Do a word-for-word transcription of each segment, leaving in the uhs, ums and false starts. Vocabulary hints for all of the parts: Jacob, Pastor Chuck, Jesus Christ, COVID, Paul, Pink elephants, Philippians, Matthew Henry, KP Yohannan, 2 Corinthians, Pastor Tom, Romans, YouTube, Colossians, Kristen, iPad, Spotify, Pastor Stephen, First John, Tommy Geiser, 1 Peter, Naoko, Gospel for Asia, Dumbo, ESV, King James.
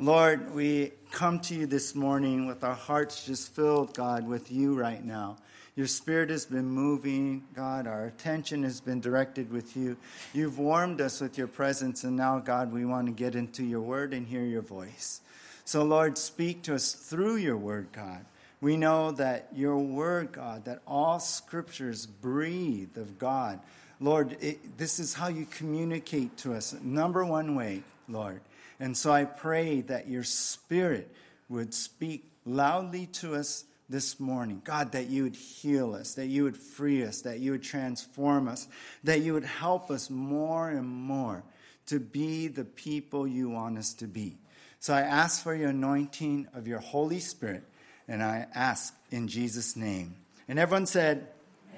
Lord, we come to you this morning with our hearts just filled, God, with you right now. Your spirit has been moving, God. Our attention has been directed with you. You've warmed us with your presence, and now, God, we want to get into your word and hear your voice. So, Lord, speak to us through your word, God. We know that your word, God, that all scriptures breathe of God. Lord, it, this is how you communicate to us. Number one way, Lord. And so I pray that your spirit would speak loudly to us this morning. God, that you would heal us, that you would free us, that you would transform us, that you would help us more and more to be the people you want us to be. So I ask for your anointing of your Holy Spirit, and I ask in Jesus' name. And everyone said,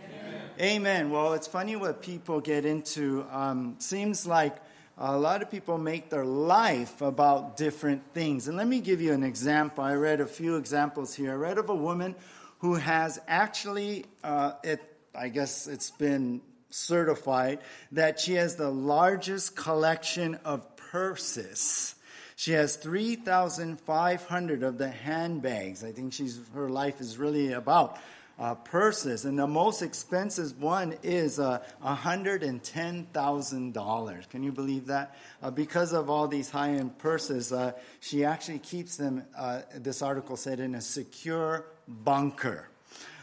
Amen. Amen. Well, it's funny what people get into. Um, seems like a lot of people make their life about different things. And let me give you an example. I read a few examples here. I read of a woman who has actually, uh, it, I guess it's been certified, that she has the largest collection of purses. She has three thousand five hundred of the handbags. I think she's her life is really about Uh, purses, and the most expensive one is uh, one hundred ten thousand dollars. Can you believe that? Uh, because of all these high-end purses, uh, she actually keeps them, uh, this article said, in a secure bunker.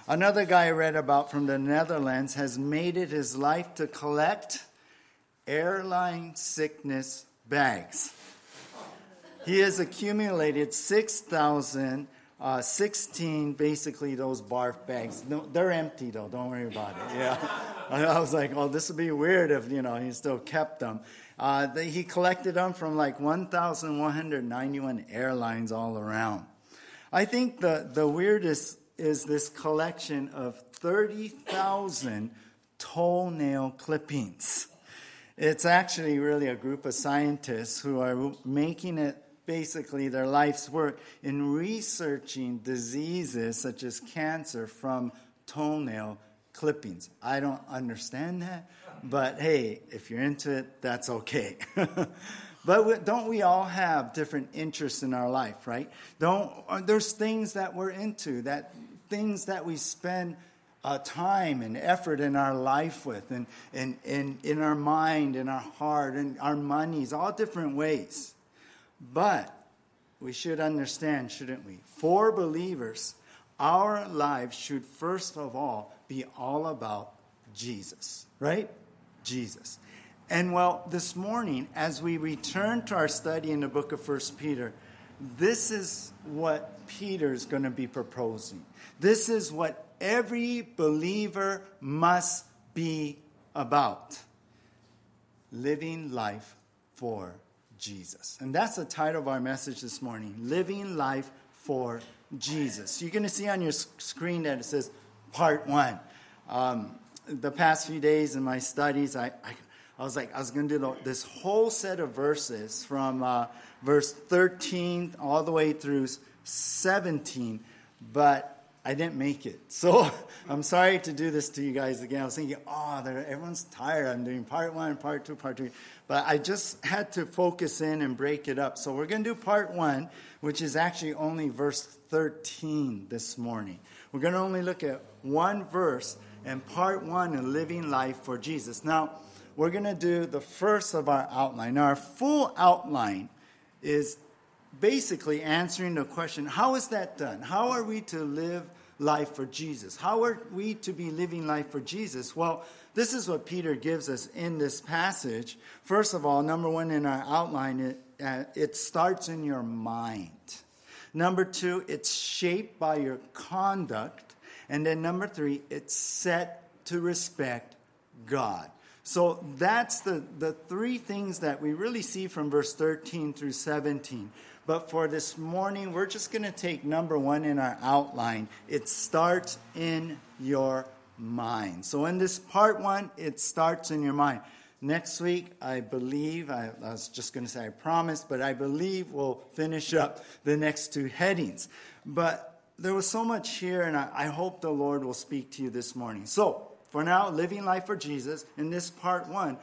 Another guy I read about from the Netherlands has made it his life to collect airline sickness bags. He has accumulated six thousand Uh, sixteen, basically, those barf bags. No, they're empty, though. Don't worry about it. Yeah, I was like, oh, this would be weird if, you know, he still kept them. Uh, they, he collected them from like one thousand one hundred ninety-one airlines all around. I think the, the weirdest is this collection of thirty thousand toenail clippings. It's actually really a group of scientists who are making it basically their life's work in researching diseases such as cancer from toenail clippings. I don't understand that, but hey, if you're into it, that's okay. But don't we all have different interests in our life, right? Don't there's things that we're into, that things that we spend Uh, time and effort in our life with, and, and, and in our mind, in our heart, and our monies, all different ways. But we should understand, shouldn't we? For believers, our lives should first of all be all about Jesus, right? Jesus. And well, this morning, as we return to our study in the book of First Peter, this is what Peter's going to be proposing. This is what every believer must be about: living life for Jesus. And that's the title of our message this morning, Living Life for Jesus. You're going to see on your screen that it says part one. Um, the past few days in my studies, I, I, I was like, I was going to do this whole set of verses from uh, verse thirteen all the way through seventeen, but I didn't make it. So I'm sorry to do this to you guys again. I was thinking, oh, everyone's tired. I'm doing part one, part two, part three. But I just had to focus in and break it up. So we're going to do part one, which is actually only verse thirteen this morning. We're going to only look at one verse and part one in Living Life for Jesus. Now, we're going to do the first of our outline. Now, our full outline is basically answering the question, how is that done? How are we to live life for Jesus? How are we to be living life for Jesus? Well, this is what Peter gives us in this passage. First of all, number one in our outline, it, uh, it starts in your mind. Number two, it's shaped by your conduct. And then number three, it's set to respect God. So that's the, the three things that we really see from verse thirteen through seventeen. But for this morning, we're just going to take number one in our outline. It starts in your mind. So in this part one, it starts in your mind. Next week, I believe, I, I was just going to say I promise, but I believe we'll finish up the next two headings. But there was so much here, and I, I hope the Lord will speak to you this morning. So for now, living life for Jesus in this part one.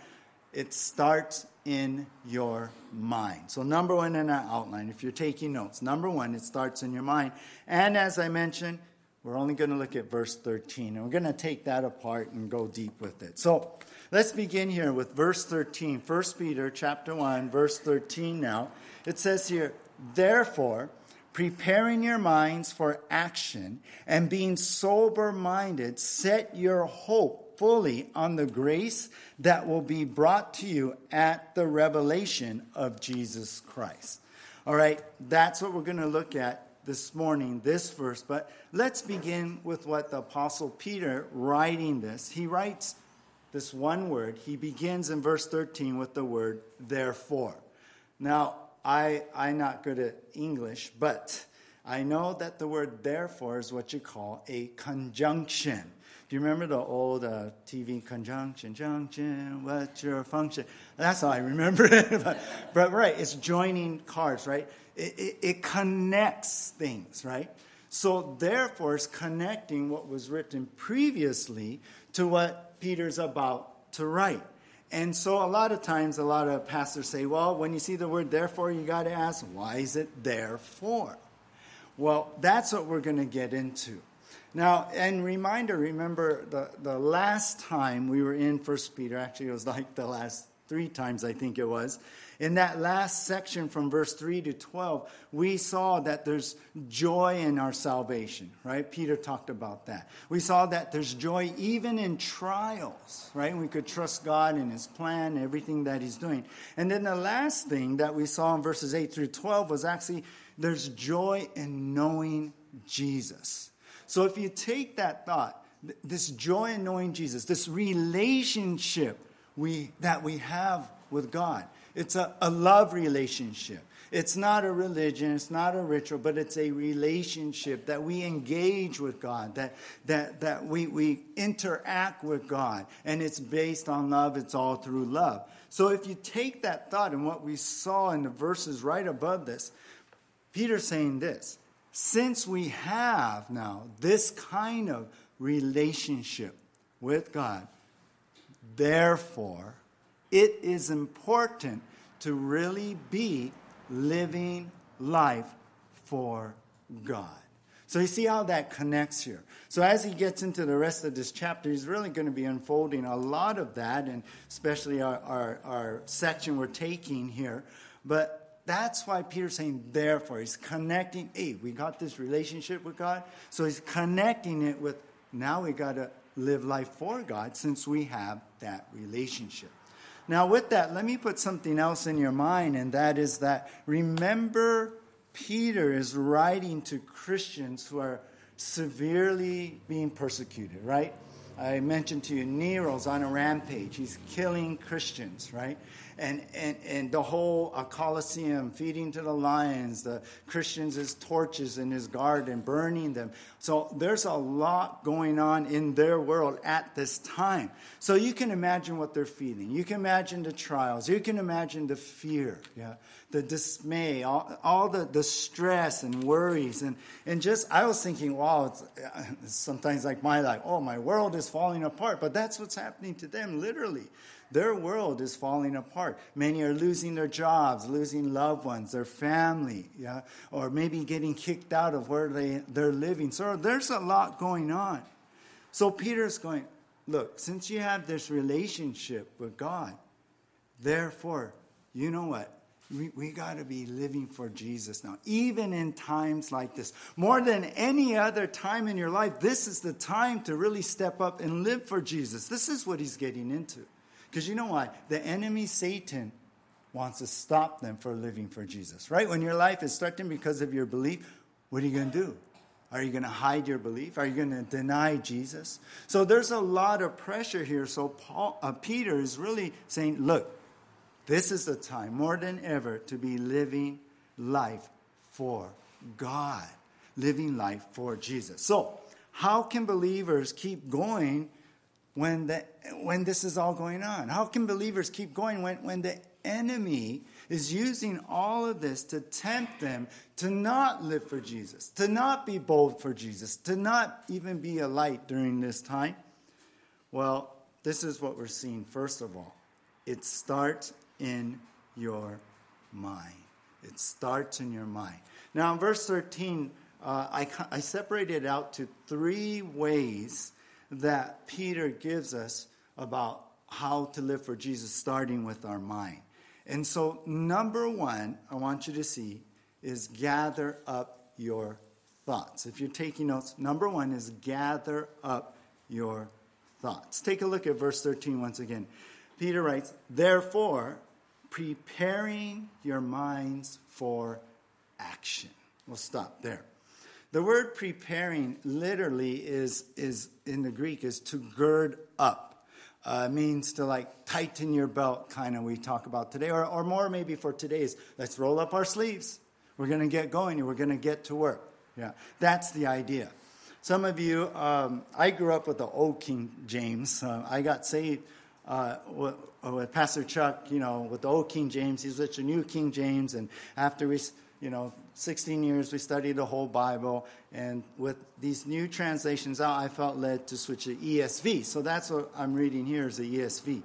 It starts in your mind. So number one in our outline, if you're taking notes, number one, it starts in your mind. And as I mentioned, we're only going to look at verse thirteen, and we're going to take that apart and go deep with it. So let's begin here with verse thirteen, First Peter chapter one, verse thirteen now. It says here, therefore, preparing your minds for action and being sober-minded, set your hope fully on the grace that will be brought to you at the revelation of Jesus Christ. All right, that's what we're going to look at this morning, this verse. But let's begin with what the Apostle Peter, writing this, he writes this one word. He begins in verse thirteen with the word, therefore. Now, I, I'm not good at English, but I know that the word therefore is what you call a conjunction. Do you remember the old uh, T V conjunction, junction, what's your function? That's how I remember it. but, but right, it's joining cards, right? It, it, it connects things, right? So therefore, it's connecting what was written previously to what Peter's about to write. And so a lot of times, a lot of pastors say, well, when you see the word therefore, you got to ask, why is it therefore? Well, that's what we're going to get into. Now, and reminder, remember the, the last time we were in First Peter, actually it was like the last three times I think it was, in that last section from verse three to twelve, we saw that there's joy in our salvation, right? Peter talked about that. We saw that there's joy even in trials, right? We could trust God and his plan, everything that he's doing. And then the last thing that we saw in verses eight through twelve was actually there's joy in knowing Jesus. So if you take that thought, this joy in knowing Jesus, this relationship we that we have with God, it's a, a love relationship. It's not a religion, it's not a ritual, but it's a relationship that we engage with God, that that that we, we interact with God, and it's based on love, it's all through love. So if you take that thought and what we saw in the verses right above this, Peter's saying this, since we have now this kind of relationship with God, therefore, it is important to really be living life for God. So you see how that connects here. So as he gets into the rest of this chapter, he's really going to be unfolding a lot of that, and especially our, our, our section we're taking here. But that's why Peter's saying, therefore, he's connecting, hey, we got this relationship with God, so he's connecting it with, now we got to live life for God since we have that relationship. Now with that, let me put something else in your mind, and that is that, remember, Peter is writing to Christians who are severely being persecuted, right? I mentioned to you, Nero's on a rampage. He's killing Christians, right? And and, and the whole uh, Colosseum, feeding to the lions, the Christians as torches in his garden, burning them. So there's a lot going on in their world at this time. So you can imagine what they're feeling. You can imagine the trials. You can imagine the fear, yeah, the dismay, all, all the, the stress and worries. And, and just, I was thinking, wow, it's, it's sometimes like my life, oh, my world is falling apart, but that's what's happening to them, literally. Their world is falling apart. Many are losing their jobs, losing loved ones, their family, yeah, or maybe getting kicked out of where they, they're living. So there's a lot going on. So Peter's going, look, since you have this relationship with God, therefore, you know what? We, we got to be living for Jesus now, even in times like this. More than any other time in your life, this is the time to really step up and live for Jesus. This is what he's getting into. Because you know why? The enemy, Satan, wants to stop them from living for Jesus, right? When your life is threatened because of your belief, what are you going to do? Are you going to hide your belief? Are you going to deny Jesus? So there's a lot of pressure here. So Paul, uh, Peter is really saying, look, this is the time, more than ever, to be living life for God, living life for Jesus. So, how can believers keep going when the when this is all going on? How can believers keep going when, when the enemy is using all of this to tempt them to not live for Jesus, to not be bold for Jesus, to not even be a light during this time? Well, this is what we're seeing, first of all. It starts in your mind. It starts in your mind. Now, in verse thirteen, uh, I, I separated out to three ways that Peter gives us about how to live for Jesus, starting with our mind. And so, number one, I want you to see, is gather up your thoughts. If you're taking notes, number one is gather up your thoughts. Take a look at verse thirteen once again. Peter writes, therefore, preparing your minds for action. We'll stop there. The word preparing literally is, is in the Greek, is to gird up. Uh, it means to like tighten your belt, kind of we talk about today, or, or more maybe for today's, let's roll up our sleeves. We're going to get going. We're going to get to work. Yeah, that's the idea. Some of you, um, I grew up with the old King James. Uh, I got saved uh, with, with Pastor Chuck, you know, with the old King James. He's with the new King James. And after we, you know, sixteen years, we studied the whole Bible. And with these new translations out, I felt led to switch to E S V. So that's what I'm reading here is the E S V.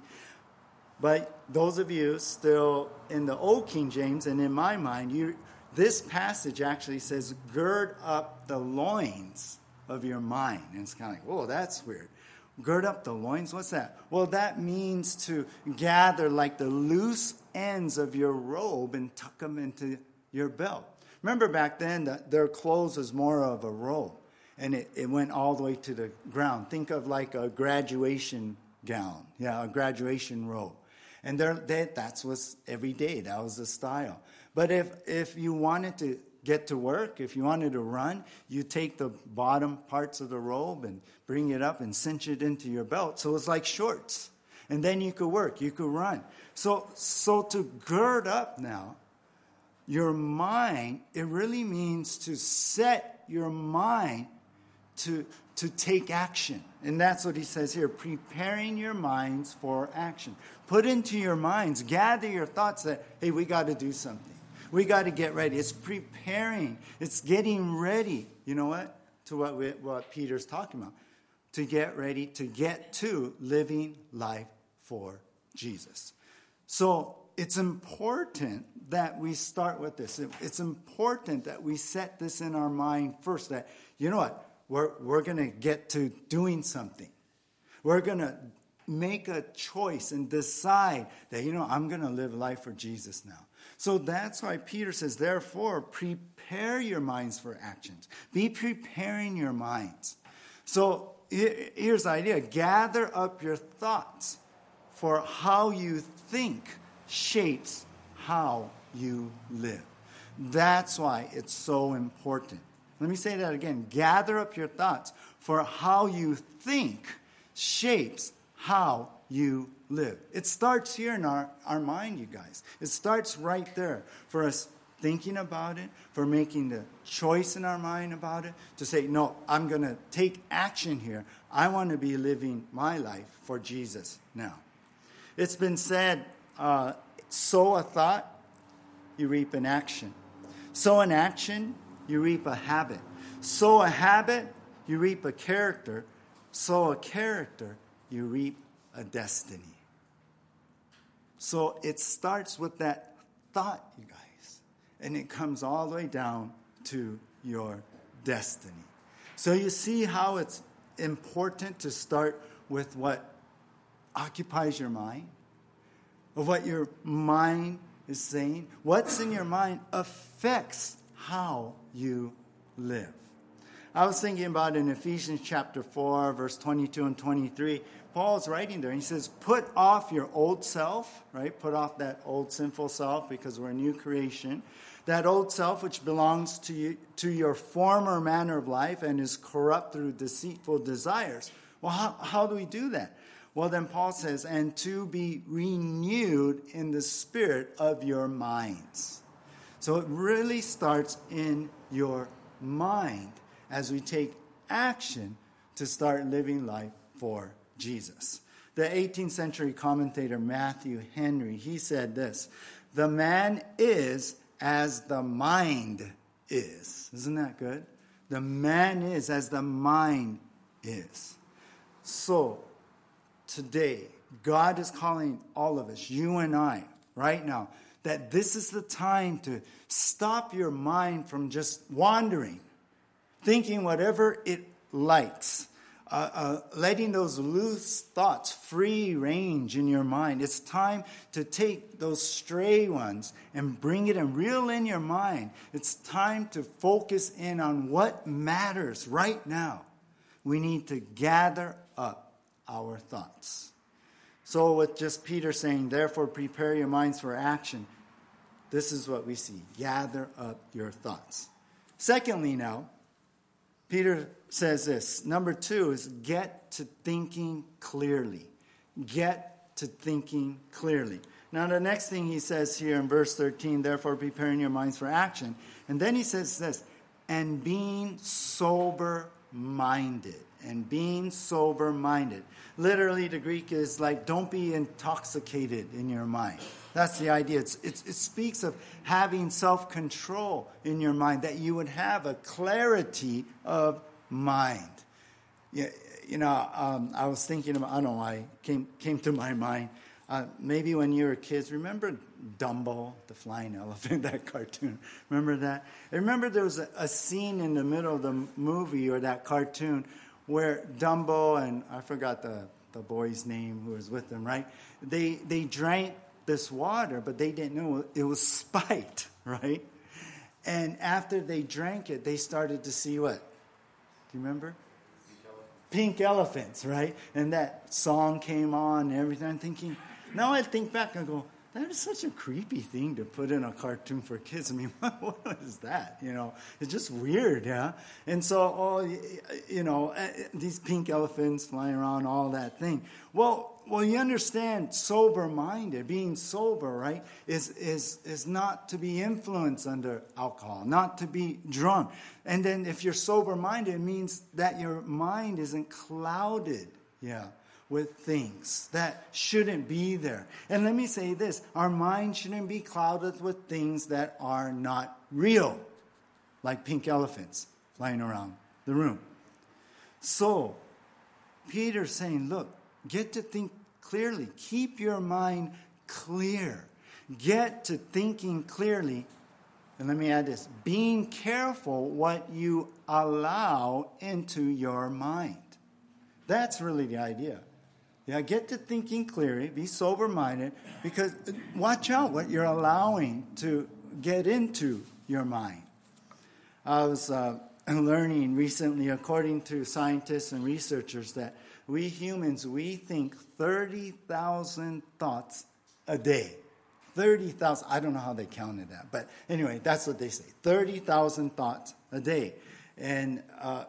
But those of you still in the old King James, and in my mind, you... this passage actually says, gird up the loins of your mind. And it's kind of like, whoa, that's weird. Gird up the loins? What's that? Well, that means to gather like the loose ends of your robe and tuck them into your belt. Remember back then, that their clothes was more of a robe. And it, it went all the way to the ground. Think of like a graduation gown. Yeah, a graduation robe. And they're, they, that's what's every day. That was the style. But if, if you wanted to get to work, if you wanted to run, you take the bottom parts of the robe and bring it up and cinch it into your belt. So it's like shorts. And then you could work. You could run. So, so to gird up now, your mind, it really means to set your mind to, to take action. And that's what he says here, preparing your minds for action. Put into your minds, gather your thoughts that, hey, we got to do something. We got to get ready. It's preparing. It's getting ready. You know what? To what we, what Peter's talking about. To get ready, to get to living life for Jesus. So it's important that we start with this. It, it's important that we set this in our mind first. That, you know what? We're, we're going to get to doing something. We're going to make a choice and decide that, you know, I'm going to live life for Jesus now. So that's why Peter says, therefore, prepare your minds for actions. Be preparing your minds. So here's the idea. Gather up your thoughts, for how you think shapes how you live. That's why it's so important. Let me say that again. Gather up your thoughts, for how you think shapes how you live. It starts here in our, our mind, you guys. It starts right there for us thinking about it, for making the choice in our mind about it, to say, no, I'm going to take action here. I want to be living my life for Jesus now. It's been said, uh, sow a thought, you reap an action. Sow an action, you reap a habit. Sow a habit, you reap a character. Sow a character, you reap a destiny. So it starts with that thought, you guys. And it comes all the way down to your destiny. So you see how it's important to start with what occupies your mind, of what your mind is saying. What's in your mind affects how you live. I was thinking about in Ephesians chapter four, verse twenty-two and twenty-three. Paul's writing there, and he says, put off your old self, right? Put off that old sinful self, because we're a new creation. That old self which belongs to you, to your former manner of life and is corrupt through deceitful desires. Well, how, how do we do that? Well, then Paul says, and to be renewed in the spirit of your minds. So it really starts in your mind as we take action to start living life for Jesus. The eighteenth century commentator Matthew Henry, he said this, the man is as the mind is. Isn't that good? The man is as the mind is. So today, God is calling all of us, you and I, right now, that this is the time to stop your mind from just wandering, thinking whatever it likes, uh, uh, letting those loose thoughts free range in your mind. It's time to take those stray ones and bring it and reel in your mind. It's time to focus in on what matters right now. We need to gather up our thoughts. So with just Peter saying, therefore prepare your minds for action, this is what we see. Gather up your thoughts. Secondly now, Peter says this. Number two is get to thinking clearly. Get to thinking clearly. Now the next thing he says here in verse thirteen, therefore preparing your minds for action. And then he says this, and being sober-minded. And being sober-minded. Literally, the Greek is like, don't be intoxicated in your mind. That's the idea. It's, it's, it speaks of having self-control in your mind, that you would have a clarity of mind. You, you know, um, I was thinking about, I don't know why, came came to my mind. Uh, maybe when you were kids, remember Dumbo, the flying elephant, that cartoon? Remember that? I remember there was a, a scene in the middle of the movie or that cartoon where Dumbo and I forgot the, the boy's name who was with them, right? They they drank this water, but they didn't know it was spiked, right? And after they drank it, they started to see what? Do you remember? Pink elephants. Pink elephants, right? And that song came on and everything. I'm thinking, now I think back and go, that is such a creepy thing to put in a cartoon for kids. I mean, what, what is that? You know, it's just weird, yeah? And so, oh, you know, these pink elephants flying around, all that thing. Well, well, you understand, sober-minded, being sober, right, is, is, is not to be influenced under alcohol, not to be drunk. And then if you're sober-minded, it means that your mind isn't clouded, yeah, with things that shouldn't be there. And let me say this, our mind shouldn't be clouded with things that are not real, like pink elephants flying around the room. So, Peter's saying, look, get to think clearly. Keep your mind clear. Get to thinking clearly. And let me add this, being careful what you allow into your mind. That's really the idea. Yeah, get to thinking clearly, be sober-minded, because watch out what you're allowing to get into your mind. I was uh, learning recently, according to scientists and researchers, that we humans, we think thirty thousand thoughts a day. thirty thousand, I don't know how they counted that, but anyway, that's what they say, thirty thousand thoughts a day. And uh,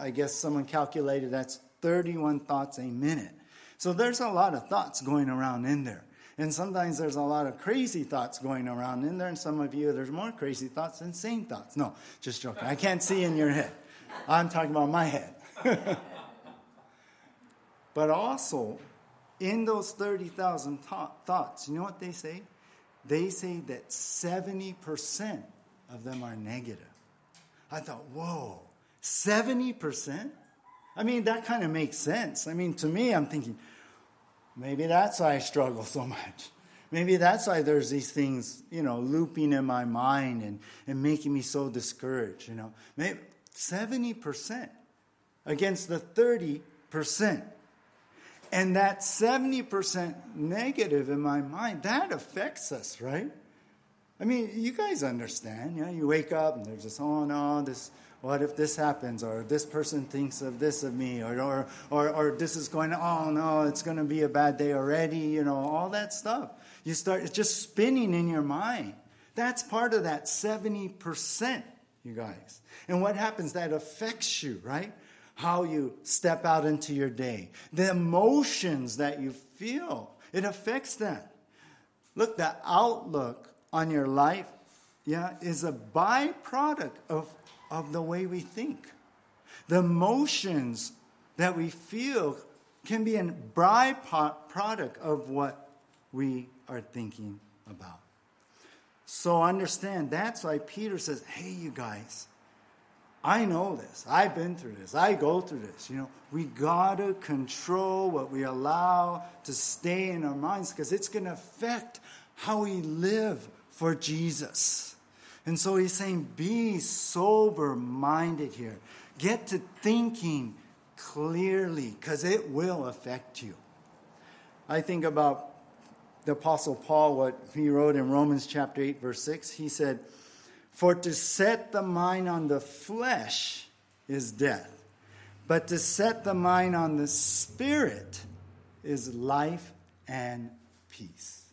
I guess someone calculated that's thirty-one thoughts a minute. So there's a lot of thoughts going around in there. And sometimes there's a lot of crazy thoughts going around in there. And some of you, there's more crazy thoughts than sane thoughts. No, just joking. I can't see in your head. I'm talking about my head. But also, in those thirty thousand ta- thoughts, you know what they say? They say that seventy percent of them are negative. I thought, whoa, seventy percent? I mean, that kind of makes sense. I mean, to me, I'm thinking, maybe that's why I struggle so much. Maybe that's why there's these things, you know, looping in my mind and, and making me so discouraged, you know. Maybe seventy percent against the thirty percent. And that seventy percent negative in my mind, that affects us, right? I mean, you guys understand. You know, you wake up and there's this, oh, no, this... what if this happens, or this person thinks of this of me, or or or, or this is going, oh, no, it's going to be a bad day already, you know, all that stuff. You start, it's just spinning in your mind. That's part of that seventy percent, you guys. And what happens, that affects you, right? How you step out into your day. The emotions that you feel, it affects that. Look, the outlook on your life, yeah, is a byproduct of of the way we think. The emotions that we feel can be a byproduct of what we are thinking about. So understand, that's why Peter says, hey, you guys, I know this. I've been through this. I go through this. You know, we got to control what we allow to stay in our minds because it's going to affect how we live for Jesus. And so he's saying, be sober-minded here. Get to thinking clearly because it will affect you. I think about the Apostle Paul, what he wrote in Romans chapter eight, verse six. He said, for to set the mind on the flesh is death, but to set the mind on the Spirit is life and peace.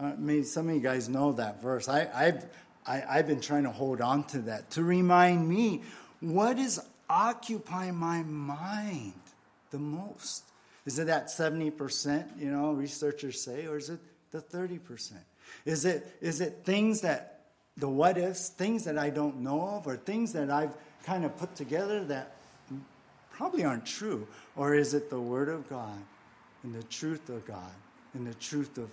Uh, maybe some of you guys know that verse. I, I've, I, I've been trying to hold on to that to remind me what is occupying my mind the most. Is it that seventy percent, you know, researchers say, or is it the thirty percent? Is it is it things that the what ifs, things that I don't know of, or things that I've kind of put together that probably aren't true? Or is it the Word of God and the truth of God and the truth of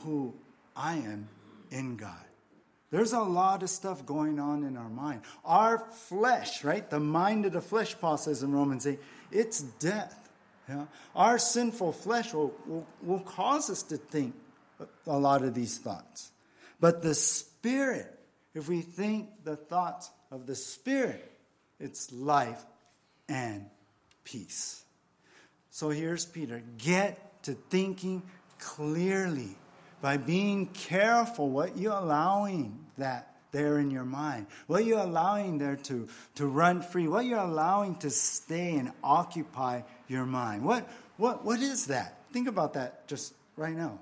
who I am in God? There's a lot of stuff going on in our mind. Our flesh, right? The mind of the flesh, Paul says in Romans eight, it's death. Yeah? Our sinful flesh will, will, will cause us to think a lot of these thoughts. But the Spirit, if we think the thoughts of the Spirit, it's life and peace. So here's Peter. Get to thinking clearly by being careful what you're allowing that there in your mind, what you're allowing there to, to run free, what you're allowing to stay and occupy your mind. What, what, what is that? Think about that just right now.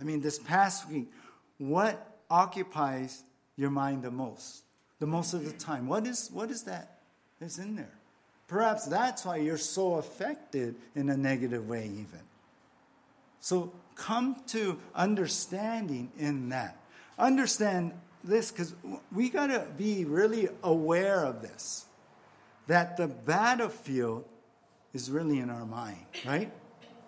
I mean, this past week, what occupies your mind the most, the most of the time? What is what is that that's in there? Perhaps that's why you're so affected in a negative way even. So come to understanding in that. Understand this, because we got to be really aware of this, that the battlefield is really in our mind, right?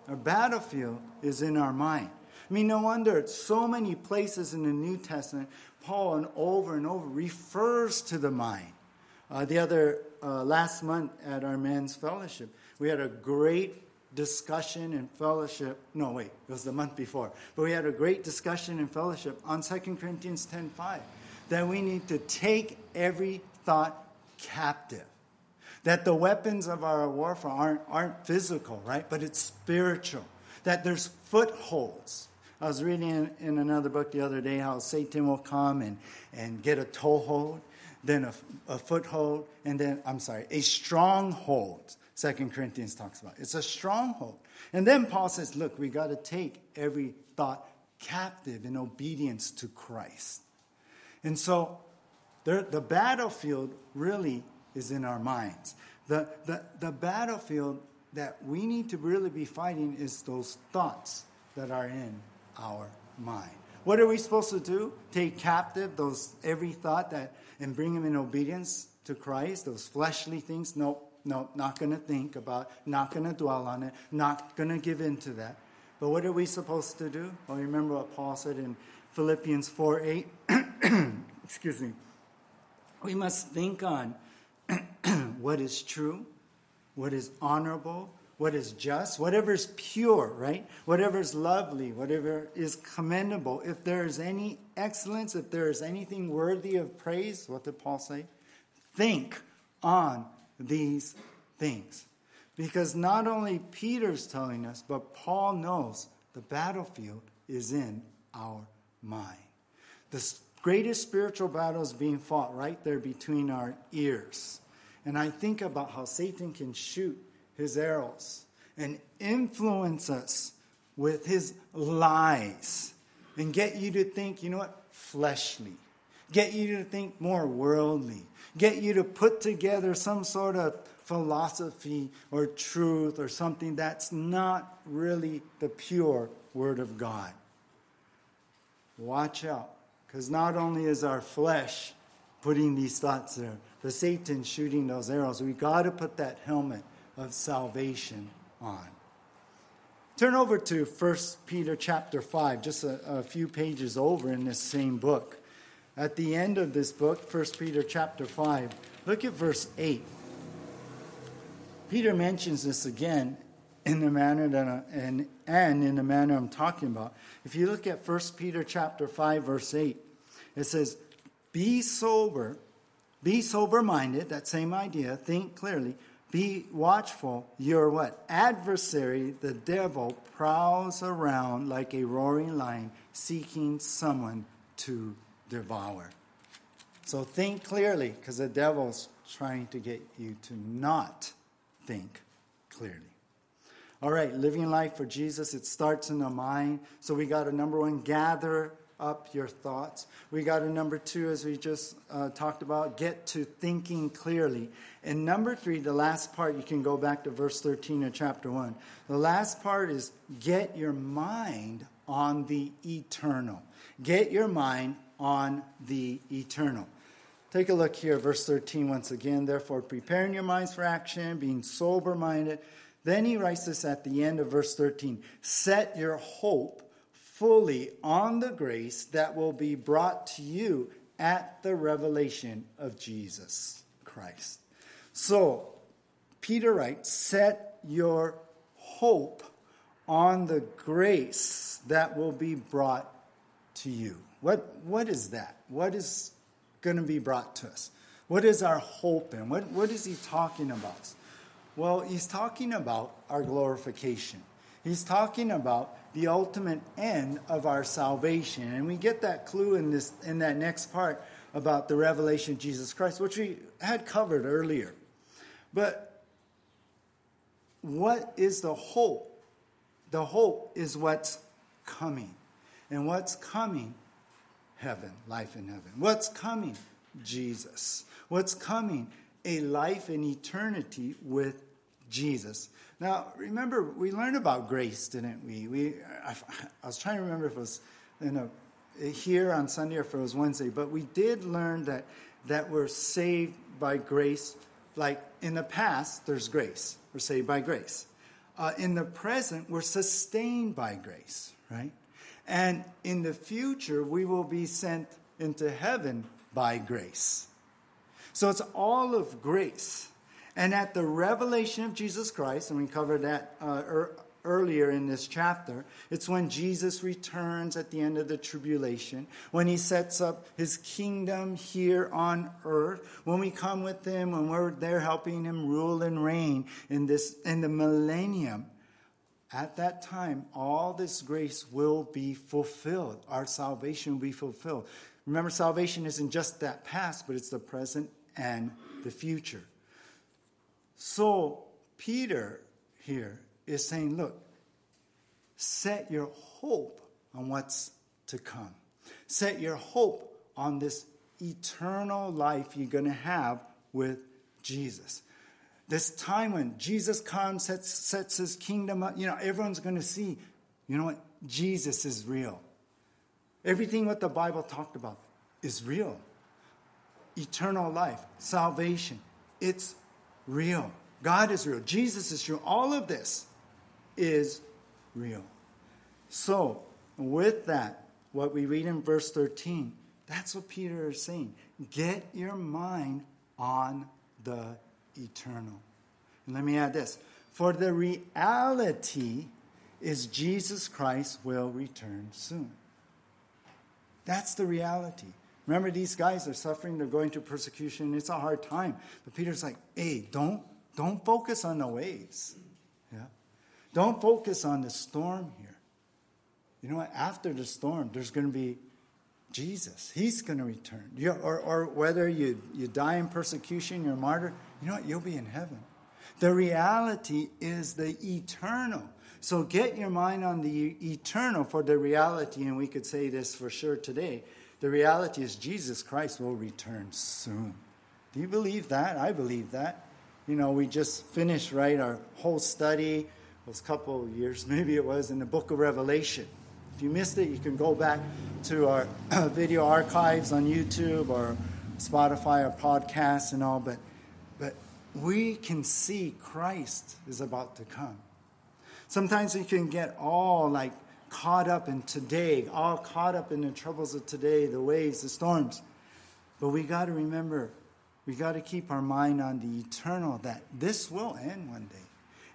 Our battlefield is in our mind. I mean, no wonder it's so many places in the New Testament, Paul and over and over refers to the mind. Uh, the other, uh, last month at our men's fellowship, we had a great discussion and fellowship. No, wait, it was the month before. But we had a great discussion and fellowship on Second Corinthians ten five, that we need to take every thought captive. That the weapons of our warfare aren't, aren't physical, right? But it's spiritual. That there's footholds. I was reading in, in another book the other day how Satan will come and, and get a toehold, then a, a foothold, and then, I'm sorry, a stronghold, Second Corinthians talks about. It's a stronghold. And then Paul says, look, we got to take every thought captive in obedience to Christ. And so there, the battlefield really is in our minds. The, the, the battlefield that we need to really be fighting is those thoughts that are in our mind. What are we supposed to do? Take captive those every thought that and bring them in obedience to Christ. Those fleshly things, no, no, not going to think about, not going to dwell on it, not going to give in to that. But what are we supposed to do? Well, remember what Paul said in Philippians four eight. Excuse me. We must think on what is true, what is honorable, what is just, whatever is pure, right? Whatever is lovely, whatever is commendable. If there is any excellence, if there is anything worthy of praise, what did Paul say? Think on these things. Because not only Peter's telling us, but Paul knows the battlefield is in our mind. The greatest spiritual battle is being fought right there between our ears. And I think about how Satan can shoot his arrows and influence us with his lies and get you to think, you know what, fleshly. Get you to think more worldly. Get you to put together some sort of philosophy or truth or something that's not really the pure Word of God. Watch out, because not only is our flesh putting these thoughts there, but Satan shooting those arrows. We got to put that helmet of salvation on. Turn over to First Peter chapter five, just a, a few pages over in this same book. at the end of this book, First Peter chapter five. Look at verse eight. Peter mentions this again in the manner that I, and, and in the manner I'm talking about. If you look at First Peter chapter five, verse eight, it says, Be sober, be sober-minded, that same idea, think clearly, be watchful, your what? Adversary, the devil, prowls around like a roaring lion, seeking someone to devour. So think clearly, because the devil's trying to get you to not think clearly. All right, living life for Jesus, it starts in the mind. So we got a number one, gather up your thoughts. We got a number two, as we just uh, talked about, get to thinking clearly. And number three, the last part, you can go back to verse thirteen of chapter one. The last part is get your mind on the eternal. Get your mind on the eternal. Take a look here, verse thirteen once again. Therefore, preparing your minds for action, being sober-minded. Then he writes this at the end of verse thirteen. Set your hope fully on the grace that will be brought to you at the revelation of Jesus Christ. So, Peter writes, set your hope on the grace that will be brought to you. What, what is that? What is going to be brought to us? What is our hope in? What, what is he talking about? Well, he's talking about our glorification. He's talking about the ultimate end of our salvation. And we get that clue in this in that next part about the revelation of Jesus Christ, which we had covered earlier. But what is the hope? The hope is what's coming. And what's coming? Heaven, life in heaven. What's coming? Jesus. What's coming? A life in eternity with Jesus. Now, remember, we learned about grace, didn't we? We, I, I was trying to remember if it was in a, here on Sunday or if it was Wednesday, but we did learn that, that we're saved by grace. Like in the past, there's grace. We're saved by grace. Uh, in the present, we're sustained by grace, right? And in the future, we will be sent into heaven by grace. So it's all of grace. And at the revelation of Jesus Christ, and we covered that uh, er, earlier in this chapter, it's when Jesus returns at the end of the tribulation, when he sets up his kingdom here on earth, when we come with him, when we're there helping him rule and reign in this in the millennium. At that time, all this grace will be fulfilled. Our salvation will be fulfilled. Remember, salvation isn't just that past, but it's the present and the future. So Peter here is saying, look, set your hope on what's to come. Set your hope on this eternal life you're going to have with Jesus. This time when Jesus comes, sets, sets his kingdom up, you know, everyone's going to see, you know what, Jesus is real. Everything what the Bible talked about is real. Eternal life, salvation, it's real. God is real. Jesus is real. All of this is real. So, with that, what we read in verse thirteen, that's what Peter is saying. Get your mind on the eternal. And let me add this. For the reality is Jesus Christ will return soon. That's the reality. Remember, these guys are suffering, they're going through persecution, it's a hard time. But Peter's like, hey, don't, don't focus on the waves. Yeah? Don't focus on the storm here. You know what? After the storm, there's going to be Jesus. He's going to return. You're, or, or whether you, you die in persecution, you're a martyr, you know what? You'll be in heaven. The reality is the eternal. So get your mind on the eternal for the reality, and we could say this for sure today, the reality is Jesus Christ will return soon. Do you believe that? I believe that. You know, we just finished, right, our whole study. It was a couple of years, maybe it was, in the book of Revelation. If you missed it, you can go back to our video archives on YouTube or Spotify or podcasts and all. But, but we can see Christ is about to come. Sometimes we can get all, like, caught up in today, all caught up in the troubles of today, the waves, the storms. But we got to remember, we got to keep our mind on the eternal, that this will end one day.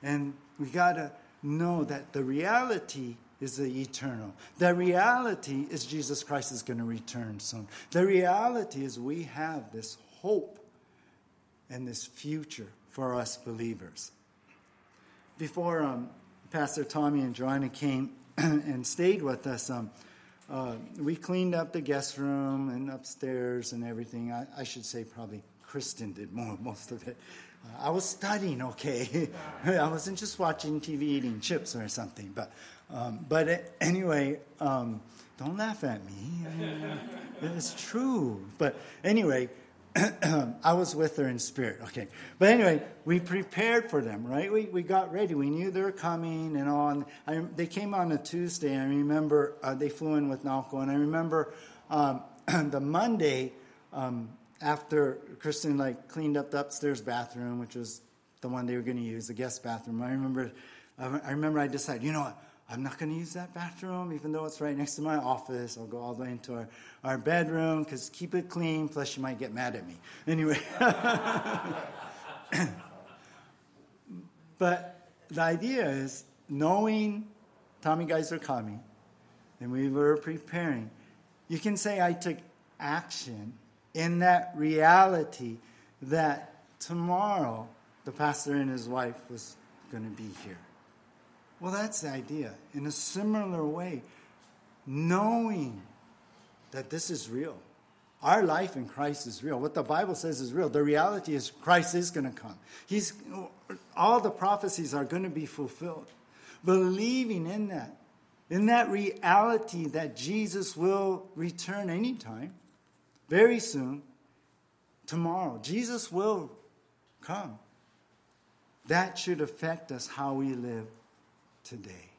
And we got to know that the reality is the eternal. The reality is Jesus Christ is going to return soon. The reality is we have this hope and this future for us believers. Before um, Pastor Tommy and Joanna came and stayed with us, um, uh, we cleaned up the guest room and upstairs and everything. I, I should say probably Kristen did more, most of it. Uh, I was studying, okay. I wasn't just watching T V eating chips or something. But um, but it, anyway, um, don't laugh at me. Uh, it is true. But anyway, I was with her in spirit, okay. But anyway, we prepared for them, right? We we got ready. We knew they were coming and all. And I, they came on a Tuesday. I remember uh, they flew in with Naoko. And I remember um, the Monday um, after Kristen like cleaned up the upstairs bathroom, which was the one they were going to use, the guest bathroom. I remember, I remember I decided, you know what? I'm not going to use that bathroom, even though it's right next to my office. I'll go all the way into our, our bedroom, because keep it clean, plus she might get mad at me. Anyway. But the idea is, knowing Tommy Geiser coming, and we were preparing, you can say I took action in that reality that tomorrow the pastor and his wife was going to be here. Well, that's the idea. In a similar way, knowing that this is real. Our life in Christ is real. What the Bible says is real. The reality is Christ is going to come. He's, all the prophecies are going to be fulfilled. Believing in that, in that reality that Jesus will return anytime, very soon, tomorrow. Jesus will come. That should affect us how we live today.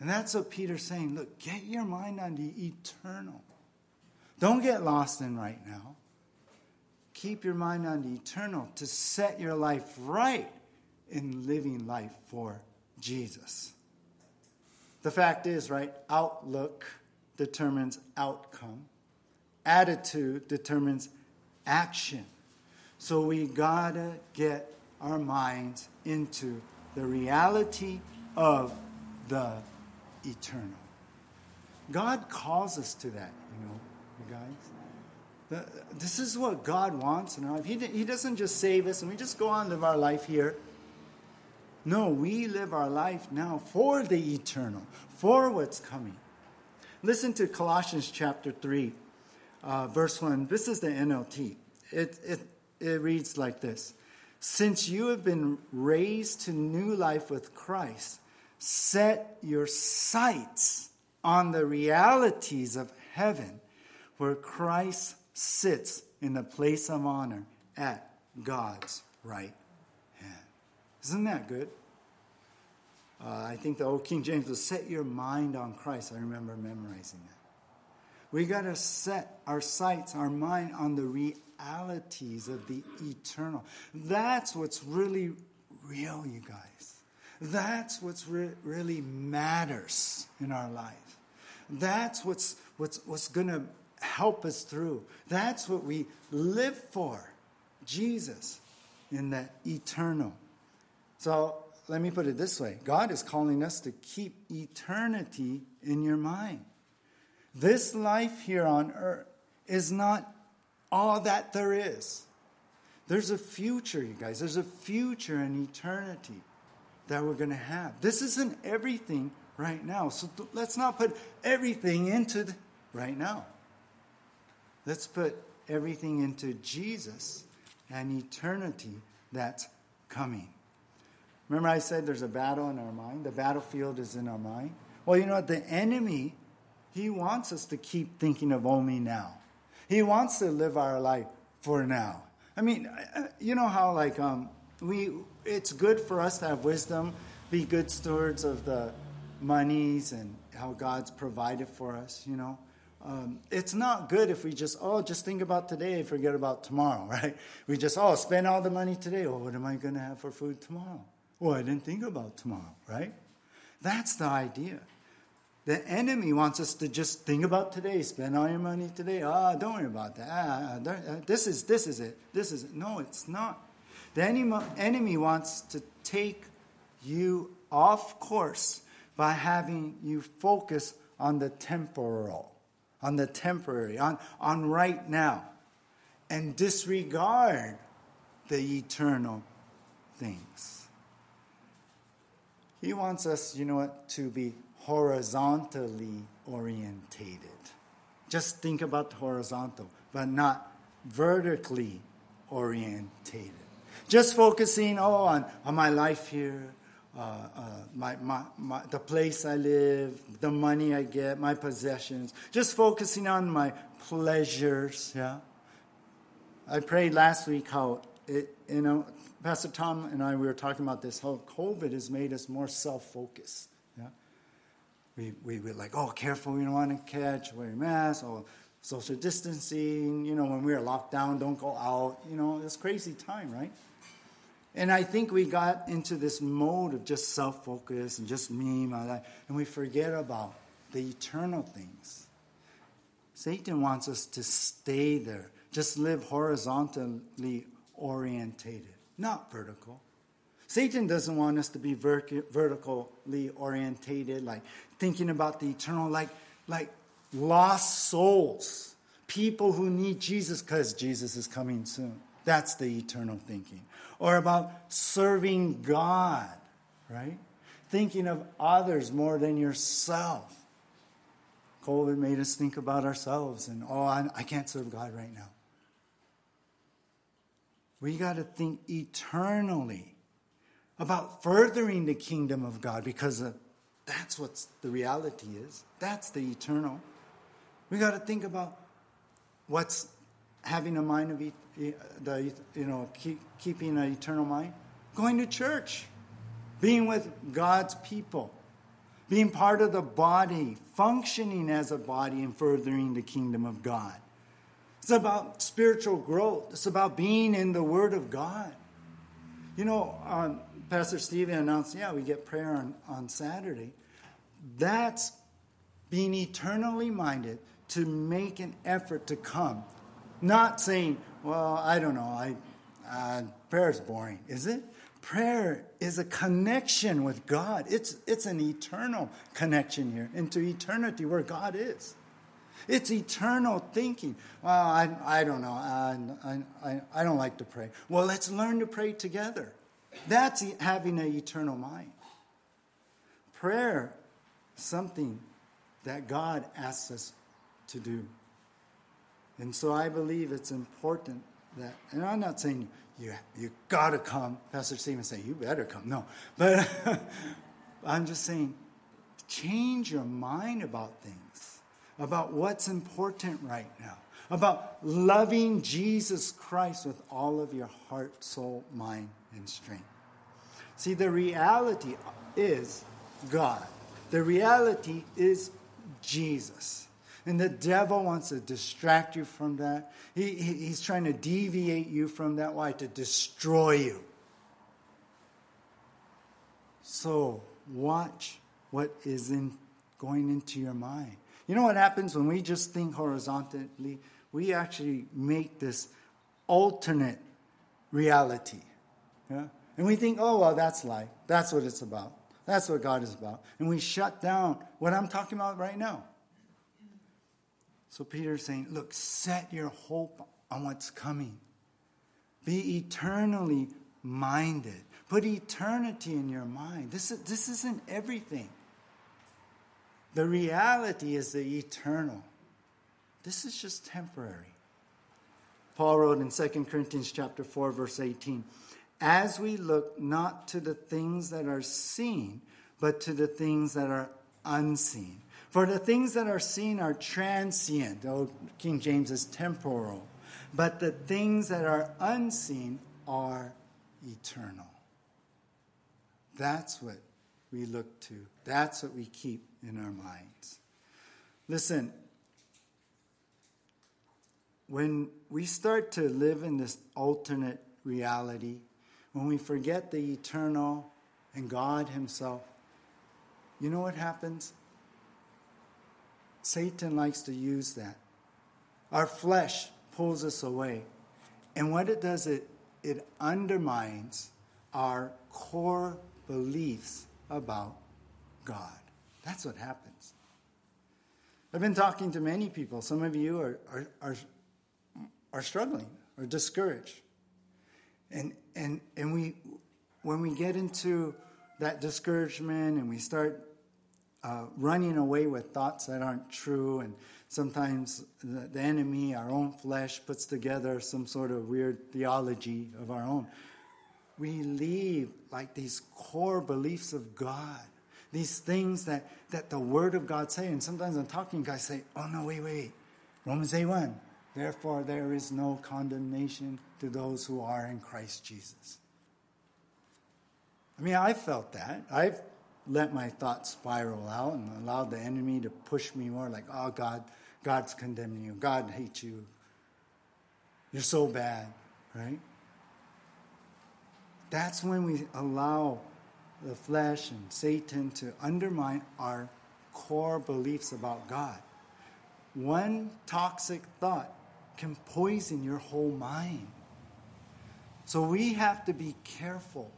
And that's what Peter's saying. Look, get your mind on the eternal. Don't get lost in right now. Keep your mind on the eternal to set your life right in living life for Jesus. The fact is, right, outlook determines outcome. Attitude determines action. So we gotta get our minds into the reality of the eternal. God calls us to that, you know, you guys. The, this is what God wants in our life. He, he doesn't just save us and we just go on and live our life here. No, we live our life now for the eternal, for what's coming. Listen to Colossians chapter three, uh, verse one. This is the N L T. It, it, it reads like this. Since you have been raised to new life with Christ, set your sights on the realities of heaven, where Christ sits in the place of honor at God's right hand. Isn't that good? Uh, I think the old King James was, set your mind on Christ. I remember memorizing that. We got to set our sights, our mind on the realities of the eternal. That's what's really real, you guys. That's what's re- really matters in our life. That's what's what's what's going to help us through. That's what we live for, Jesus, in the eternal. So let me put it this way. God is calling us to keep eternity in your mind. This life here on earth is not all that there is. There's a future, you guys. There's a future in eternity that we're going to have. This isn't everything right now. So th- let's not put everything into the, right now. Let's put everything into Jesus and eternity that's coming. Remember I said there's a battle in our mind. The battlefield is in our mind. Well, you know what? The enemy, he wants us to keep thinking of only now. He wants to live our life for now. I mean, you know how like um, we it's good for us to have wisdom, be good stewards of the monies and how God's provided for us, you know. Um, it's not good if we just, oh, just think about today and forget about tomorrow, right? We just, oh, spend all the money today. Well, what am I going to have for food tomorrow? Well, I didn't think about tomorrow, right? That's the idea. The enemy wants us to just think about today, spend all your money today. Ah, oh, don't worry about that. Ah, don't, this is this is it. This is it. No, it's not. The enemy wants to take you off course by having you focus on the temporal, on the temporary, on, on right now, and disregard the eternal things. He wants us, you know what, to be horizontally orientated. Just think about the horizontal, but not vertically orientated. Just focusing, oh, on, on my life here, uh, uh, my, my, my, the place I live, the money I get, my possessions. Just focusing on my pleasures, yeah. I prayed last week how, it, you know, Pastor Tom and I, we were talking about this, how COVID has made us more self-focused, yeah. We, we were like, oh, careful, we don't want to catch, wear a mask, or social distancing, you know, when we were locked down, don't go out, you know, it's crazy time, right? And I think we got into this mode of just self-focus and just me, my life, and we forget about the eternal things. Satan wants us to stay there, just live horizontally orientated, not vertical. Satan doesn't want us to be verti- vertically orientated, like thinking about the eternal, like like lost souls, people who need Jesus because Jesus is coming soon. That's the eternal thinking. Or about serving God, right? Thinking of others more than yourself. COVID made us think about ourselves and, oh, I, I can't serve God right now. We got to think eternally about furthering the kingdom of God because of, that's what the reality is. That's the eternal. We got to think about what's having a mind of, e- the you know, keep, keeping an eternal mind. Going to church, being with God's people, being part of the body, functioning as a body and furthering the kingdom of God. It's about spiritual growth. It's about being in the Word of God. You know, um, Pastor Stephen announced, yeah, we get prayer on, on Saturday. That's being eternally minded to make an effort to come. Not saying, well, I don't know, I uh, prayer is boring, is it? Prayer is a connection with God. It's, it's an eternal connection here into eternity where God is. It's eternal thinking. Well, I, I don't know. I, I, I don't like to pray. Well, let's learn to pray together. That's having an eternal mind. Prayer is something that God asks us to do. And so I believe it's important that, and I'm not saying you you got to come. Pastor Stephen saying, you better come. No, but I'm just saying change your mind about things, about what's important right now, about loving Jesus Christ with all of your heart, soul, mind, and strength. See, the reality is God. The reality is Jesus. And the devil wants to distract you from that. He, he, he's trying to deviate you from that. Why? To destroy you. So watch what is in, going into your mind. You know what happens when we just think horizontally? We actually make this alternate reality. Yeah? And we think, oh, well, that's life. That's what it's about. That's what God is about. And we shut down what I'm talking about right now. So Peter's saying, look, set your hope on what's coming. Be eternally minded. Put eternity in your mind. This is, this isn't everything. The reality is the eternal. This is just temporary. Paul wrote in Second Corinthians chapter four, verse eighteen, as we look not to the things that are seen, but to the things that are unseen. For the things that are seen are transient. Oh, King James is temporal. But the things that are unseen are eternal. That's what we look to. That's what we keep in our minds. Listen, when we start to live in this alternate reality, when we forget the eternal and God Himself, you know what happens? Satan likes to use that. Our flesh pulls us away. And what it does, it, it undermines our core beliefs about God. That's what happens. I've been talking to many people. Some of you are are are, are struggling or discouraged. And and and we when we get into that discouragement and we start uh, running away with thoughts that aren't true, and sometimes the, the enemy, our own flesh, puts together some sort of weird theology of our own. We leave like these core beliefs of God, these things that, that the Word of God say. And sometimes I'm talking, guys say, oh, no, wait, wait. Romans eight one, therefore there is no condemnation to those who are in Christ Jesus. I mean, I felt that. I've let my thoughts spiral out and allowed the enemy to push me more, like, oh, God, God's condemning you. God hates you. You're so bad, right? That's when we allow the flesh and Satan to undermine our core beliefs about God. One toxic thought can poison your whole mind. So we have to be careful.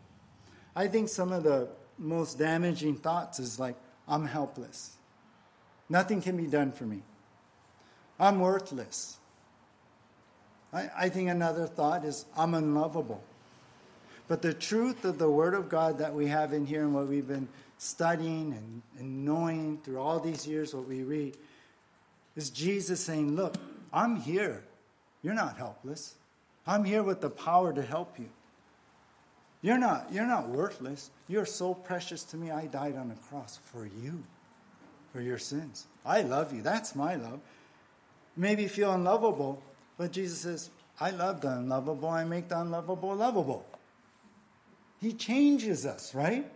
I think some of the most damaging thoughts is like, I'm helpless. Nothing can be done for me. I'm worthless. I, I think another thought is, I'm unlovable. But the truth of the Word of God that we have in here and what we've been studying and, and knowing through all these years, what we read, is Jesus saying, look, I'm here. You're not helpless. I'm here with the power to help you. You're not, you're not worthless. You're so precious to me. I died on a cross for you, for your sins. I love you. That's my love. Maybe you feel unlovable, but Jesus says, I love the unlovable. I make the unlovable lovable. He changes us, right?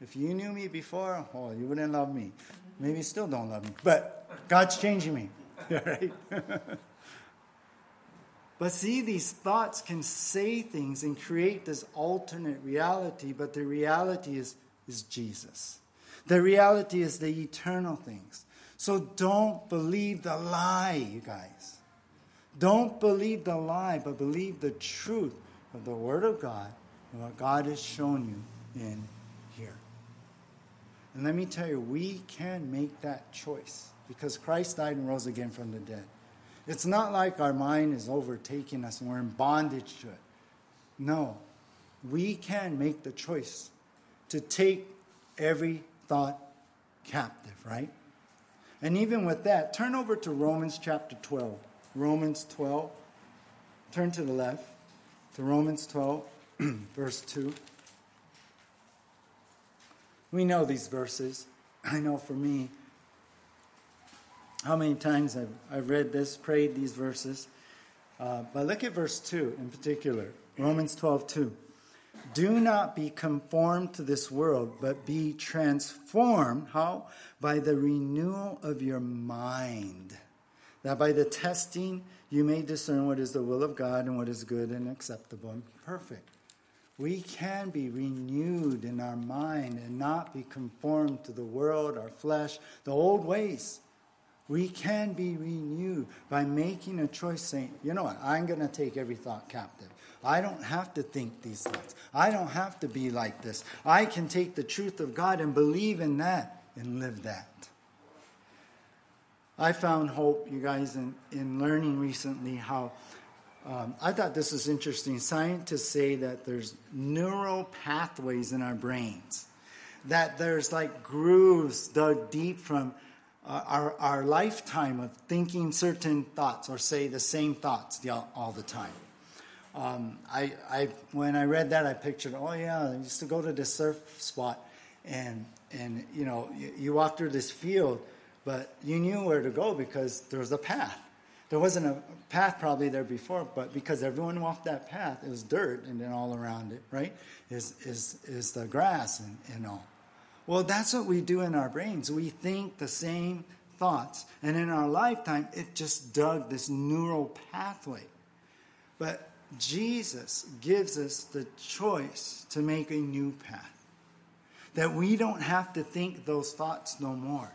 If you knew me before, oh, you wouldn't love me. Maybe you still don't love me. But God's changing me, right? But see, these thoughts can say things and create this alternate reality, but the reality is, is Jesus. The reality is the eternal things. So don't believe the lie, you guys. Don't believe the lie, but believe the truth of the Word of God and what God has shown you in here. And let me tell you, we can make that choice because Christ died and rose again from the dead. It's not like our mind is overtaking us and we're in bondage to it. No, we can make the choice to take every thought captive, right? And even with that, turn over to Romans chapter twelve. Romans twelve. Turn to the left to Romans twelve. Verse two. We know these verses. I know for me, how many times I've, I've read this, prayed these verses. Uh, but look at verse two in particular. Romans twelve two. Do not be conformed to this world, but be transformed. How? By the renewal of your mind. That by the testing you may discern what is the will of God and what is good and acceptable and perfect. We can be renewed in our mind and not be conformed to the world, our flesh, the old ways. We can be renewed by making a choice saying, you know what, I'm going to take every thought captive. I don't have to think these thoughts. I don't have to be like this. I can take the truth of God and believe in that and live that. I found hope, you guys, in, in learning recently how Um, I thought this was interesting. Scientists say that there's neural pathways in our brains, that there's like grooves dug deep from uh, our, our lifetime of thinking certain thoughts or say the same thoughts the, all, all the time. Um, I, I when I read that, I pictured, oh yeah, I used to go to this surf spot and, and you know, you, you walk through this field, but you knew where to go because there's a path. There wasn't a path probably there before, but because everyone walked that path, it was dirt, and then all around it, right, is is is the grass and, and all. Well, that's what we do in our brains. We think the same thoughts. And in our lifetime, it just dug this neural pathway. But Jesus gives us the choice to make a new path, that we don't have to think those thoughts no more.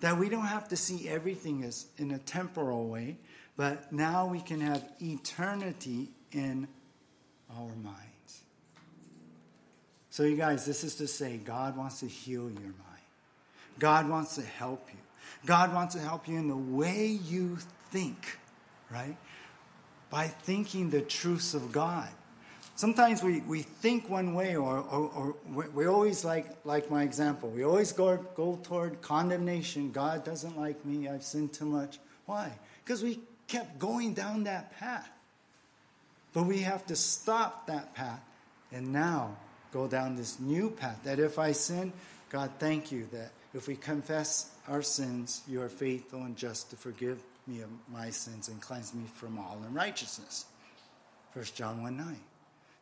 that we don't have to see everything as in a temporal way, but now we can have eternity in our minds. So you guys, this is to say God wants to heal your mind. God wants to help you. God wants to help you in the way you think, right? By thinking the truths of God. Sometimes we, we think one way, or, or, or we always, like like my example, we always go, go toward condemnation. God doesn't like me. I've sinned too much. Why? Because we kept going down that path. But we have to stop that path and now go down this new path. That if I sin, God, thank you that if we confess our sins, you are faithful and just to forgive me of my sins and cleanse me from all unrighteousness. First John one nine.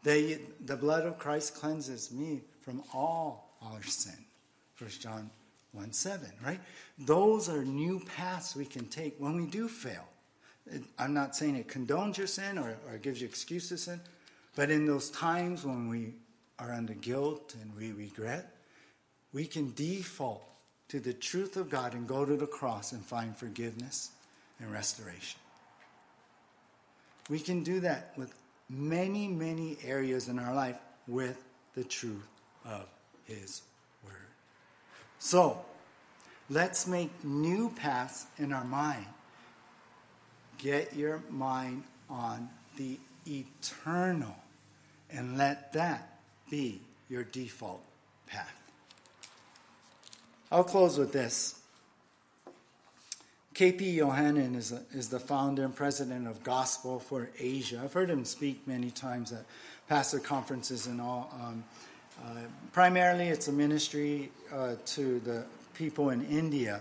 They, the blood of Christ cleanses me from all our sin. First John one seven, right? Those are new paths we can take when we do fail. I'm not saying it condones your sin or, or gives you excuses to sin, but in those times when we are under guilt and we regret, we can default to the truth of God and go to the cross and find forgiveness and restoration. We can do that with many, many areas in our life with the truth of His Word. So, let's make new paths in our mind. Get your mind on the eternal and let that be your default path. I'll close with this. K P Yohannan is, a, is the founder and president of Gospel for Asia. I've heard him speak many times at pastor conferences and all. Um, uh, primarily, it's a ministry uh, to the people in India.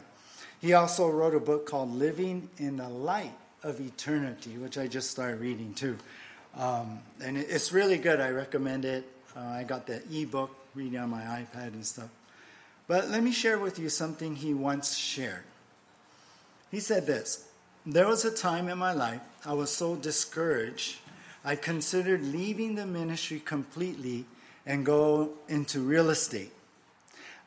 He also wrote a book called Living in the Light of Eternity, which I just started reading too. Um, and it, it's really good. I recommend it. Uh, I got the e-book reading on my iPad and stuff. But let me share with you something he once shared. He said this: there was a time in my life I was so discouraged, I considered leaving the ministry completely and go into real estate.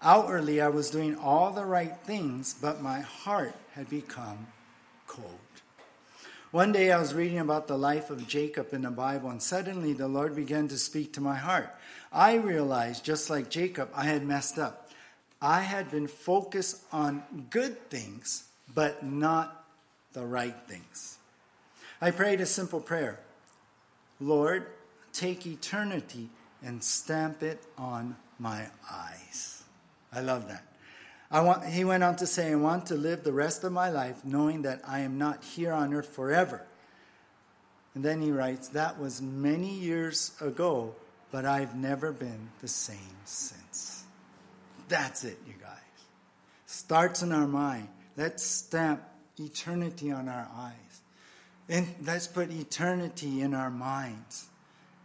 Outwardly, I was doing all the right things, but my heart had become cold. One day I was reading about the life of Jacob in the Bible, and suddenly the Lord began to speak to my heart. I realized, just like Jacob, I had messed up. I had been focused on good things, but not the right things. I prayed a simple prayer: Lord, take eternity and stamp it on my eyes. I love that. I want, he went on to say, I want to live the rest of my life knowing that I am not here on earth forever. And then he writes, that was many years ago, but I've never been the same since. That's it, you guys. Starts in our mind. Let's stamp eternity on our eyes. And let's put eternity in our minds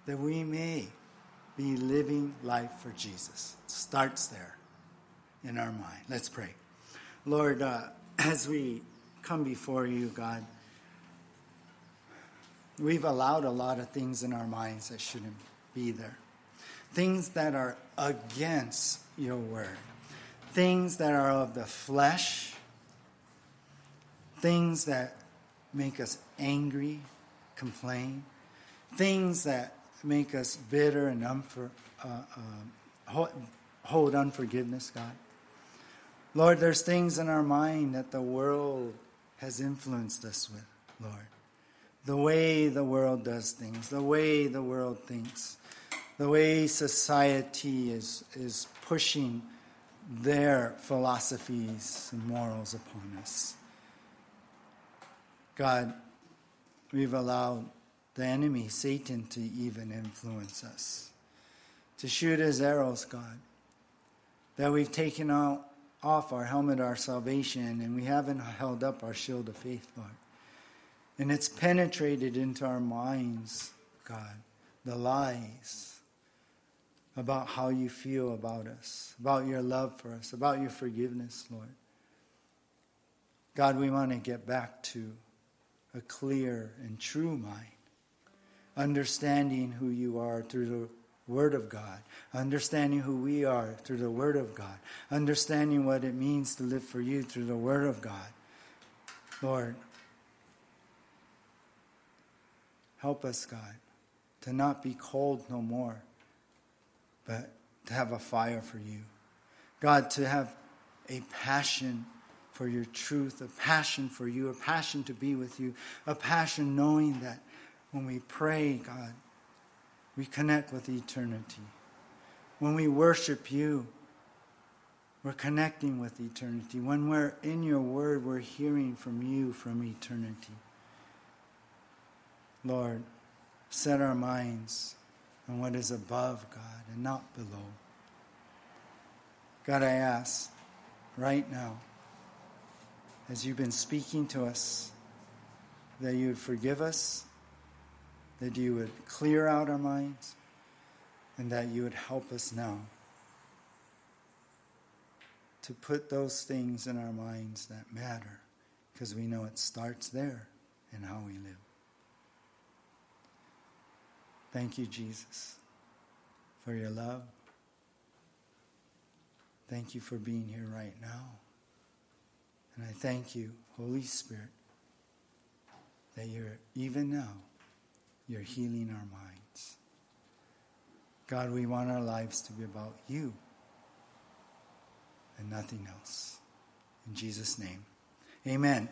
that we may be living life for Jesus. It starts there in our mind. Let's pray. Lord, uh, as we come before you, God, we've allowed a lot of things in our minds that shouldn't be there. Things that are against your word. Things that are of the flesh. Things that make us angry, complain. Things that make us bitter and unfor, uh, uh, hold unforgiveness, God. Lord, there's things in our mind that the world has influenced us with, Lord. The way the world does things, the way the world thinks, the way society is, is pushing their philosophies and morals upon us. God, we've allowed the enemy, Satan, to even influence us, to shoot his arrows, God, that we've taken out, off our helmet, our salvation, and we haven't held up our shield of faith, Lord. And it's penetrated into our minds, God, the lies about how you feel about us, about your love for us, about your forgiveness, Lord. God, we want to get back to a clear and true mind, understanding who you are through Word of God, understanding who we are through the Word of God, understanding what it means to live for you through the Word of God. Lord, help us, God, to not be cold no more, but to have a fire for you. God, to have a passion for your truth, a passion for you, a passion to be with you, a passion knowing that when we pray, God, we connect with eternity. When we worship you, we're connecting with eternity. When we're in your word, we're hearing from you from eternity. Lord, set our minds on what is above, God, and not below. God, I ask right now, as you've been speaking to us, that you would forgive us, that you would clear out our minds, and that you would help us now to put those things in our minds that matter, because we know it starts there in how we live. Thank you, Jesus, for your love. Thank you for being here right now. And I thank you, Holy Spirit, that you're, even now, you're healing our minds. God, we want our lives to be about you and nothing else. In Jesus' name, amen.